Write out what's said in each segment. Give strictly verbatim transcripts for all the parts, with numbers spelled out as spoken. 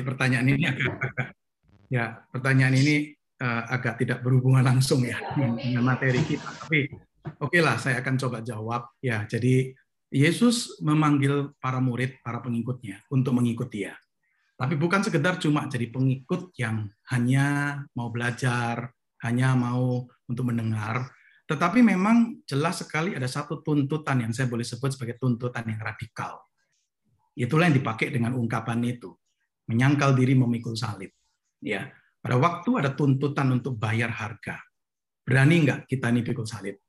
Pertanyaan ini agak, agak ya pertanyaan ini uh, agak tidak berhubungan langsung ya dengan materi kita, tapi oke lah saya akan coba jawab ya. Jadi Yesus memanggil para murid, para pengikutnya untuk mengikut Dia, tapi bukan sekedar cuma jadi pengikut yang hanya mau belajar, hanya mau untuk mendengar, tetapi memang jelas sekali ada satu tuntutan yang saya boleh sebut sebagai tuntutan yang radikal. Itulah yang dipakai dengan ungkapan itu. Menyangkal diri, memikul salib. Ya, pada waktu ada tuntutan untuk bayar harga, berani nggak kita ini pikul salib?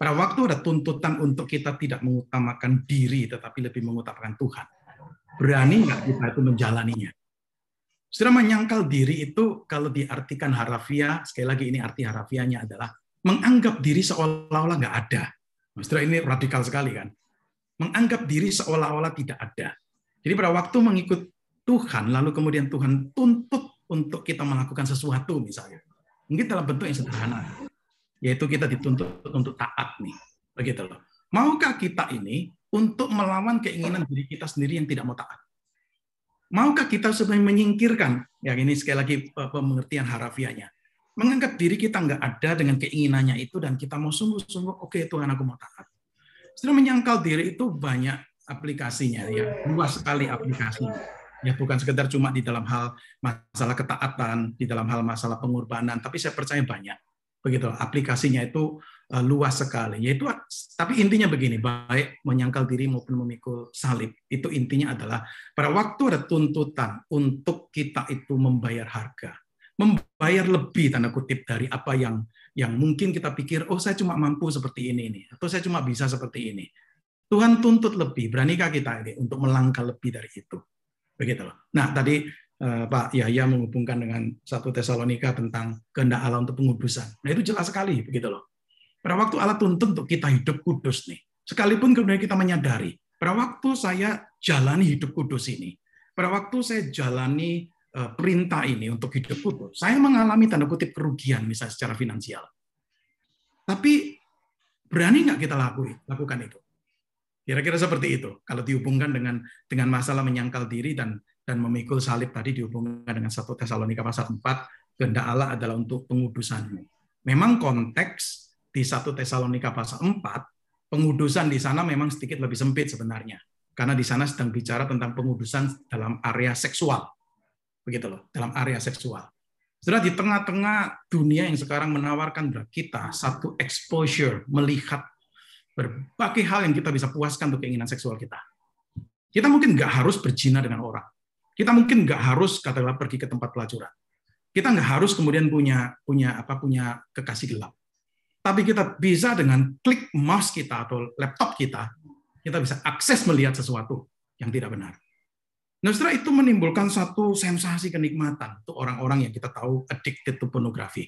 Pada waktu ada tuntutan untuk kita tidak mengutamakan diri, tetapi lebih mengutamakan Tuhan, berani nggak kita itu menjalaninya? Setelah menyangkal diri itu, kalau diartikan harafiah, sekali lagi ini arti harafiahnya adalah menganggap diri seolah-olah nggak ada. Setelah ini radikal sekali kan? Menganggap diri seolah-olah tidak ada. Jadi pada waktu mengikut Tuhan, lalu kemudian Tuhan tuntut untuk kita melakukan sesuatu misalnya. Mungkin dalam bentuk yang sederhana, yaitu kita dituntut untuk taat nih, begitu loh. Maukah kita ini untuk melawan keinginan diri kita sendiri yang tidak mau taat? Maukah kita sebenarnya menyingkirkan, ya ini sekali lagi pengertian harafiahnya, menganggap diri kita nggak ada dengan keinginannya itu dan kita mau sungguh-sungguh, oke Tuhan aku mau taat. Setelah menyangkal diri itu banyak aplikasinya, ya luas sekali aplikasinya. Ya, bukan sekedar cuma di dalam hal masalah ketaatan, di dalam hal masalah pengorbanan, tapi saya percaya banyak. Begitu aplikasinya itu uh, luas sekali. Yaitu tapi intinya begini, baik menyangkal diri maupun memikul salib. Itu intinya adalah pada waktu ada tuntutan untuk kita itu membayar harga, membayar lebih tanda kutip dari apa yang yang mungkin kita pikir, oh saya cuma mampu seperti ini ini, atau saya cuma bisa seperti ini. Tuhan tuntut lebih, beranikah kita ini untuk melangkah lebih dari itu? Begitu loh. Nah, tadi eh, Pak Yahya menghubungkan dengan satu Tesalonika tentang kehendak Allah untuk pengudusan. Nah, itu jelas sekali begitu loh. Pada waktu Allah tuntun untuk kita hidup kudus nih. Sekalipun kemudian kita menyadari, pada waktu saya jalani hidup kudus ini, pada waktu saya jalani eh, perintah ini untuk hidup kudus, saya mengalami tanda kutip kerugian misalnya secara finansial. Tapi berani nggak kita lakuin, lakukan itu? Kira-kira seperti itu. Kalau dihubungkan dengan dengan masalah menyangkal diri dan dan memikul salib tadi dihubungkan dengan satu Tesalonika pasal empat, kehendak Allah adalah untuk pengudusanmu. Memang konteks di satu Tesalonika pasal empat, pengudusan di sana memang sedikit lebih sempit sebenarnya. Karena di sana sedang bicara tentang pengudusan dalam area seksual. Begitu loh, dalam area seksual. Sudah di tengah-tengah dunia yang sekarang menawarkan kita satu exposure, melihat berbagai hal yang kita bisa puaskan untuk keinginan seksual kita. Kita mungkin nggak harus berzina dengan orang. Kita mungkin nggak harus katakanlah pergi ke tempat pelacuran. Kita nggak harus kemudian punya punya apa punya kekasih gelap. Tapi kita bisa dengan klik mouse kita atau laptop kita, kita bisa akses melihat sesuatu yang tidak benar. Nah, setelah itu menimbulkan satu sensasi kenikmatan untuk orang-orang yang kita tahu addicted to pornografi.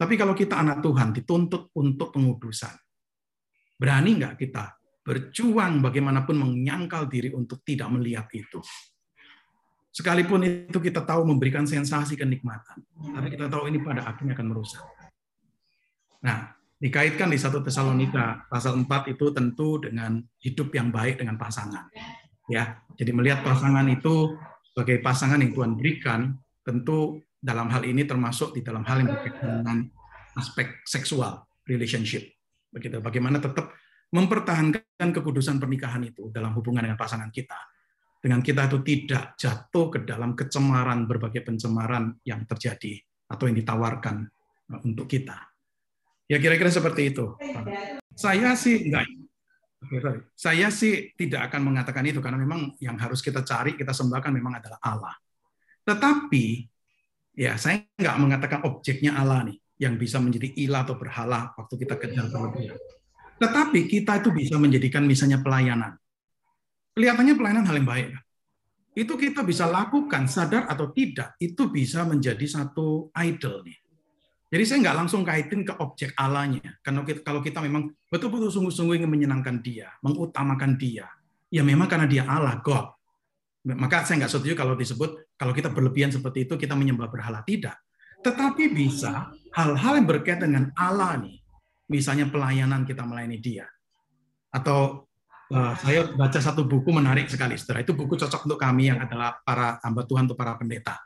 Tapi kalau kita anak Tuhan dituntut untuk pengudusan, berani nggak kita berjuang bagaimanapun menyangkal diri untuk tidak melihat itu? Sekalipun itu kita tahu memberikan sensasi kenikmatan, tapi kita tahu ini pada akhirnya akan merusak. Nah, dikaitkan di satu Tesalonika pasal empat itu tentu dengan hidup yang baik dengan pasangan. Ya, jadi melihat pasangan itu sebagai pasangan yang Tuhan berikan, tentu dalam hal ini termasuk di dalam hal yang berkaitan dengan aspek seksual, relationship. Begitu, bagaimana tetap mempertahankan kekudusan pernikahan itu dalam hubungan dengan pasangan kita. Dengan kita itu tidak jatuh ke dalam kecemaran, berbagai pencemaran yang terjadi atau yang ditawarkan untuk kita. Ya kira-kira seperti itu. Saya sih enggak, saya sih tidak akan mengatakan itu, karena memang yang harus kita cari, kita sembahkan memang adalah Allah. Tetapi, ya saya enggak mengatakan objeknya Allah nih, yang bisa menjadi ilah atau berhala waktu kita kejar berlebihan. Tetapi kita itu bisa menjadikan misalnya pelayanan. Kelihatannya pelayanan hal yang baik. Itu kita bisa lakukan, sadar atau tidak, itu bisa menjadi satu idol. Jadi saya nggak langsung kaitin ke objek Allahnya. Karena kalau kita memang betul-betul sungguh-sungguh ingin menyenangkan Dia, mengutamakan Dia, ya memang karena Dia Allah, God. Maka saya nggak setuju kalau disebut, kalau kita berlebihan seperti itu, kita menyembah berhala. Tidak. Tetapi bisa hal-hal yang berkaitan dengan Allah nih, misalnya pelayanan kita melayani Dia, atau saya baca satu buku menarik sekali, saudara. Itu buku cocok untuk kami yang adalah para hamba Tuhan atau para pendeta.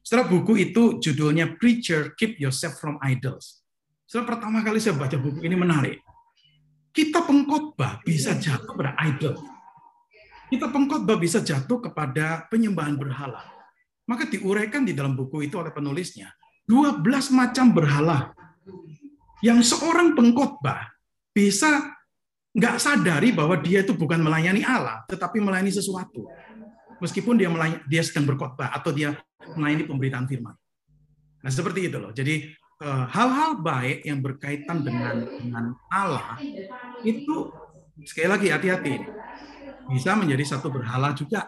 Setelah buku itu judulnya Preacher, Keep Yourself from Idols. Setelah pertama kali saya baca buku ini menarik. Kita pengkhotbah bisa jatuh pada idol. Kita pengkhotbah bisa jatuh kepada penyembahan berhala. Maka diuraikan di dalam buku itu oleh penulisnya, dua belas macam berhala yang seorang pengkhotbah bisa nggak sadari bahwa dia itu bukan melayani Allah, tetapi melayani sesuatu. Meskipun dia melayani, dia sedang berkhotbah atau dia melayani pemberitaan firman. Nah, seperti itu loh. Jadi hal-hal baik yang berkaitan dengan dengan Allah itu sekali lagi hati-hati. Bisa menjadi satu berhala juga.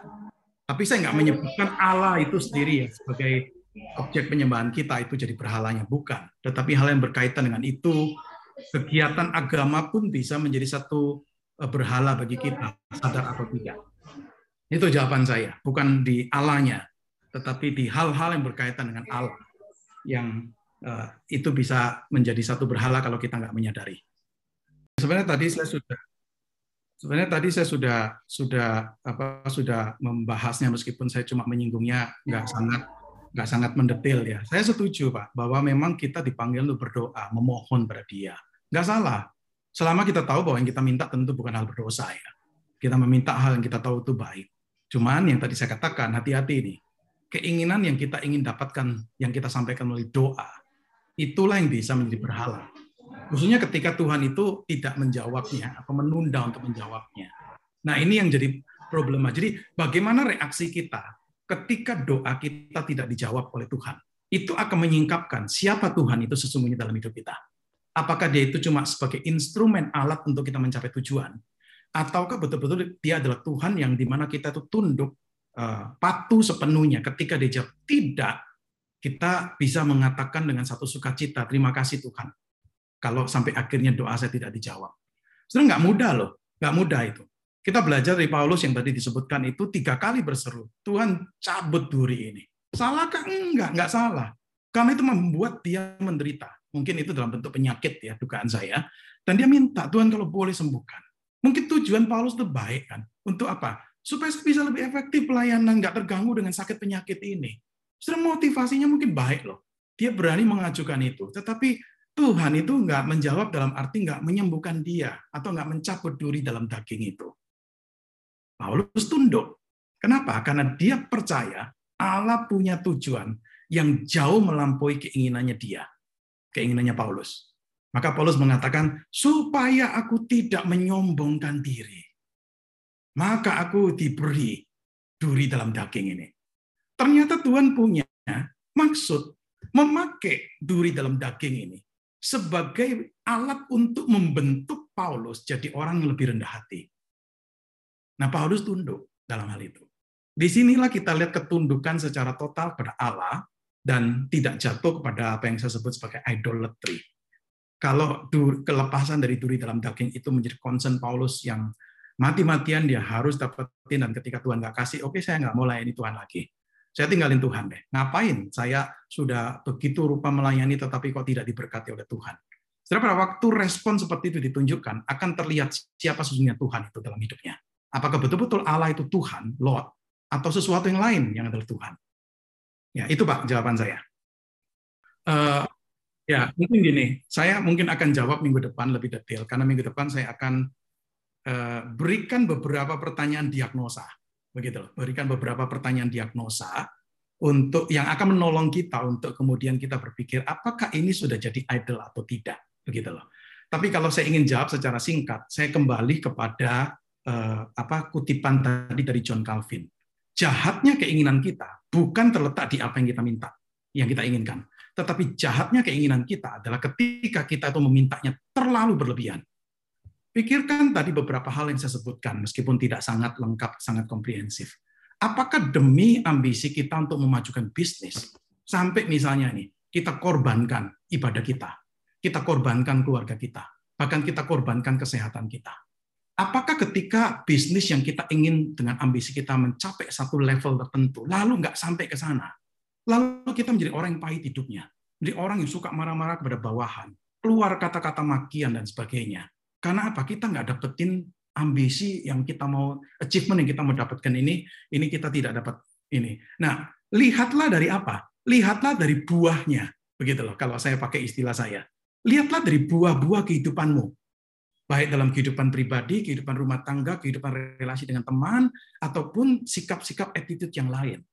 Tapi saya nggak menyebutkan Allah itu sendiri ya, sebagai objek penyembahan kita itu jadi berhalanya. Bukan. Tetapi hal yang berkaitan dengan itu, kegiatan agama pun bisa menjadi satu berhala bagi kita, sadar atau tidak. Itu jawaban saya. Bukan di Allahnya, tetapi di hal-hal yang berkaitan dengan Allah. Yang uh, itu bisa menjadi satu berhala kalau kita nggak menyadari. Sebenarnya tadi saya sudah Sebenarnya tadi saya sudah sudah apa sudah membahasnya meskipun saya cuma menyinggungnya nggak sangat nggak sangat mendetail ya. Saya setuju Pak bahwa memang kita dipanggil untuk berdoa, memohon pada Dia. Nggak salah. Selama kita tahu bahwa yang kita minta tentu bukan hal berdosa ya. Kita meminta hal yang kita tahu itu baik. Cuman yang tadi saya katakan hati-hati nih. Keinginan yang kita ingin dapatkan, yang kita sampaikan melalui doa, itulah yang bisa menjadi berhala. Khususnya ketika Tuhan itu tidak menjawabnya atau menunda untuk menjawabnya. Nah, ini yang jadi problema. Jadi bagaimana reaksi kita ketika doa kita tidak dijawab oleh Tuhan? Itu akan menyingkapkan siapa Tuhan itu sesungguhnya dalam hidup kita. Apakah dia itu cuma sebagai instrumen alat untuk kita mencapai tujuan? Ataukah betul-betul dia adalah Tuhan yang dimana kita itu tunduk, patuh sepenuhnya ketika dia jawab tidak, kita bisa mengatakan dengan satu sukacita, terima kasih Tuhan. Kalau sampai akhirnya doa saya tidak dijawab. Sebenarnya nggak mudah loh, nggak mudah itu. Kita belajar dari Paulus yang tadi disebutkan itu tiga kali berseru, Tuhan cabut duri ini. Salahkah? Enggak, nggak salah. Karena itu membuat dia menderita. Mungkin itu dalam bentuk penyakit ya, dugaan saya. Dan dia minta, Tuhan kalau boleh sembuhkan. Mungkin tujuan Paulus itu baik kan. Untuk apa? Supaya saya bisa lebih efektif pelayanan, nggak terganggu dengan sakit penyakit ini. Sebenarnya motivasinya mungkin baik loh. Dia berani mengajukan itu. Tetapi Tuhan itu nggak menjawab dalam arti nggak menyembuhkan dia atau nggak mencabut duri dalam daging itu. Paulus tunduk. Kenapa? Karena dia percaya Allah punya tujuan yang jauh melampaui keinginannya dia, keinginannya Paulus. Maka Paulus mengatakan, supaya aku tidak menyombongkan diri, maka aku diberi duri dalam daging ini. Ternyata Tuhan punya maksud memakai duri dalam daging ini sebagai alat untuk membentuk Paulus jadi orang yang lebih rendah hati. Nah, Paulus tunduk dalam hal itu. Disinilah kita lihat ketundukan secara total pada Allah dan tidak jatuh kepada apa yang saya sebut sebagai idolatry. Kalau kelepasan dari duri dalam daging itu menjadi concern Paulus yang mati-matian dia harus dapetin, dan ketika Tuhan nggak kasih, oke okay, saya nggak mau layani Tuhan lagi. Saya tinggalin Tuhan deh. Ngapain? Saya sudah begitu rupa melayani, tetapi kok tidak diberkati oleh Tuhan. Setelah pada waktu respon seperti itu ditunjukkan, akan terlihat siapa sesungguhnya Tuhan itu dalam hidupnya. Apakah betul-betul Allah itu Tuhan, Lord, atau sesuatu yang lain yang adalah Tuhan? Ya, itu Pak jawaban saya. Uh, ya, mungkin gini. Saya mungkin akan jawab minggu depan lebih detail, karena minggu depan saya akan uh, berikan beberapa pertanyaan diagnosa. Begitu loh, berikan beberapa pertanyaan diagnosa untuk yang akan menolong kita untuk kemudian kita berpikir apakah ini sudah jadi idol atau tidak, begitu loh. Tapi kalau saya ingin jawab secara singkat, saya kembali kepada eh, apa kutipan tadi dari John Calvin. Jahatnya keinginan kita bukan terletak di apa yang kita minta, yang kita inginkan, tetapi jahatnya keinginan kita adalah ketika kita itu memintanya terlalu berlebihan. Pikirkan tadi beberapa hal yang saya sebutkan, meskipun tidak sangat lengkap, sangat komprehensif. Apakah demi ambisi kita untuk memajukan bisnis, sampai misalnya nih, kita korbankan ibadah kita, kita korbankan keluarga kita, bahkan kita korbankan kesehatan kita. Apakah ketika bisnis yang kita ingin dengan ambisi kita mencapai satu level tertentu, lalu nggak sampai ke sana, lalu kita menjadi orang yang pahit hidupnya, menjadi orang yang suka marah-marah kepada bawahan, keluar kata-kata makian dan sebagainya. Karena apa? Kita nggak dapetin ambisi yang kita mau, achievement yang kita mau dapatkan ini, ini kita tidak dapat ini. Nah, lihatlah dari apa? Lihatlah dari buahnya. Begitu loh, kalau saya pakai istilah saya. Lihatlah dari buah-buah kehidupanmu. Baik dalam kehidupan pribadi, kehidupan rumah tangga, kehidupan relasi dengan teman, ataupun sikap-sikap attitude yang lain.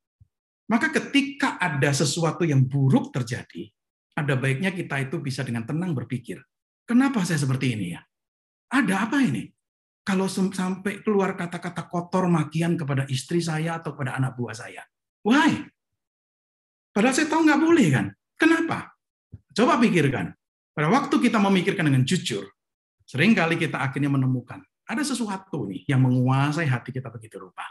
Maka ketika ada sesuatu yang buruk terjadi, ada baiknya kita itu bisa dengan tenang berpikir, kenapa saya seperti ini ya? Ada apa ini? Kalau sampai keluar kata-kata kotor makian kepada istri saya atau kepada anak buah saya. Why? Padahal saya tahu nggak boleh kan? Kenapa? Coba pikirkan. Pada waktu kita memikirkan dengan jujur, seringkali kita akhirnya menemukan ada sesuatu nih yang menguasai hati kita begitu rupa.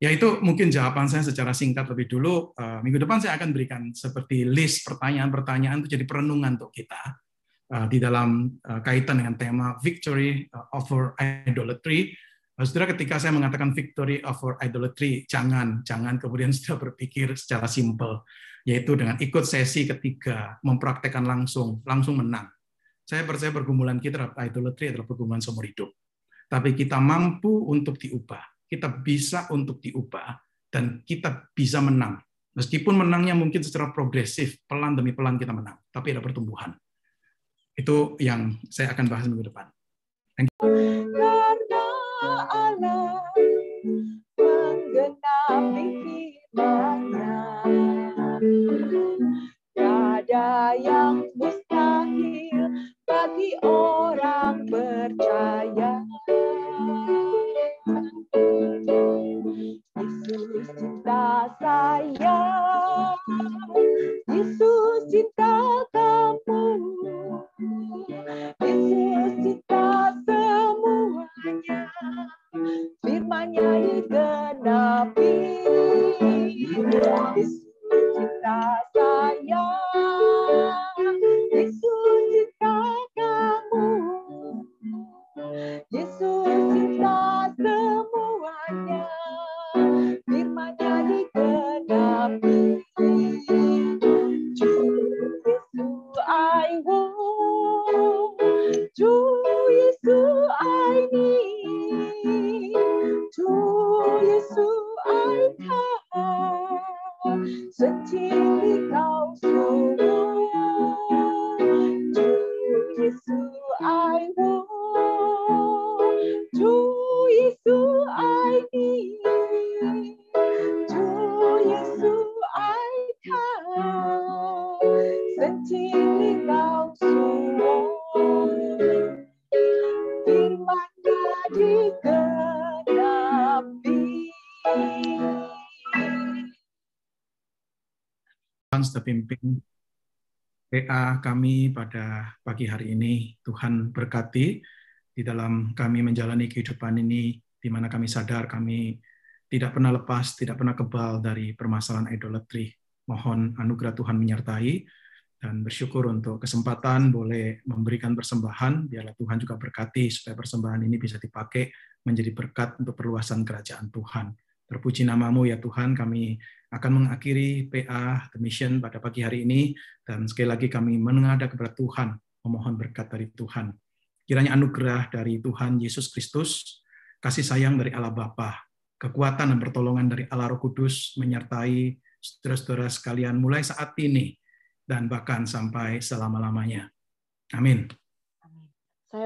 Yaitu mungkin jawaban saya secara singkat lebih dulu. Minggu depan saya akan berikan seperti list pertanyaan-pertanyaan itu jadi perenungan untuk kita di dalam kaitan dengan tema victory over idolatry. Saudara, ketika saya mengatakan victory over idolatry, jangan, jangan kemudian saudara berpikir secara simpel, yaitu dengan ikut sesi ketiga, mempraktekkan langsung, langsung menang. Saya percaya pergumulan kita terhadap idolatry adalah pergumulan seumur hidup. Tapi kita mampu untuk diubah, kita bisa untuk diubah, dan kita bisa menang. Meskipun menangnya mungkin secara progresif, pelan demi pelan kita menang, tapi ada pertumbuhan. Itu yang saya akan bahas minggu depan. Thank you. Allah menggenapi firman-Nya, tiada yang mustahil bagi orang percaya. Yesus cinta saya, Yesus cinta kamu, Yesus cinta semuanya. Firman-Nya digenapi, Yesus cinta saya, Yesus cinta kamu, Yesus cinta semuanya. Firman-Nya digenapi, to Jesus I want, to Jesus I need, to Jesus I come, setinggi kau suruh, to Jesus I want, to Jesus I need. Pimpin P A kami pada pagi hari ini, Tuhan berkati di dalam kami menjalani kehidupan ini, di mana kami sadar kami tidak pernah lepas, tidak pernah kebal dari permasalahan idolatri. Mohon anugerah Tuhan menyertai, dan bersyukur untuk kesempatan boleh memberikan persembahan. Biarlah Tuhan juga berkati supaya persembahan ini bisa dipakai menjadi berkat untuk perluasan kerajaan Tuhan. Terpuji namamu ya Tuhan, kami akan mengakhiri P A The Mission pada pagi hari ini, dan sekali lagi kami menengadah kepada Tuhan, memohon berkat dari Tuhan. Kiranya anugerah dari Tuhan Yesus Kristus, kasih sayang dari Allah Bapa, kekuatan dan pertolongan dari Allah Roh Kudus menyertai saudara-saudara sekalian mulai saat ini, dan bahkan sampai selama-lamanya. Amin.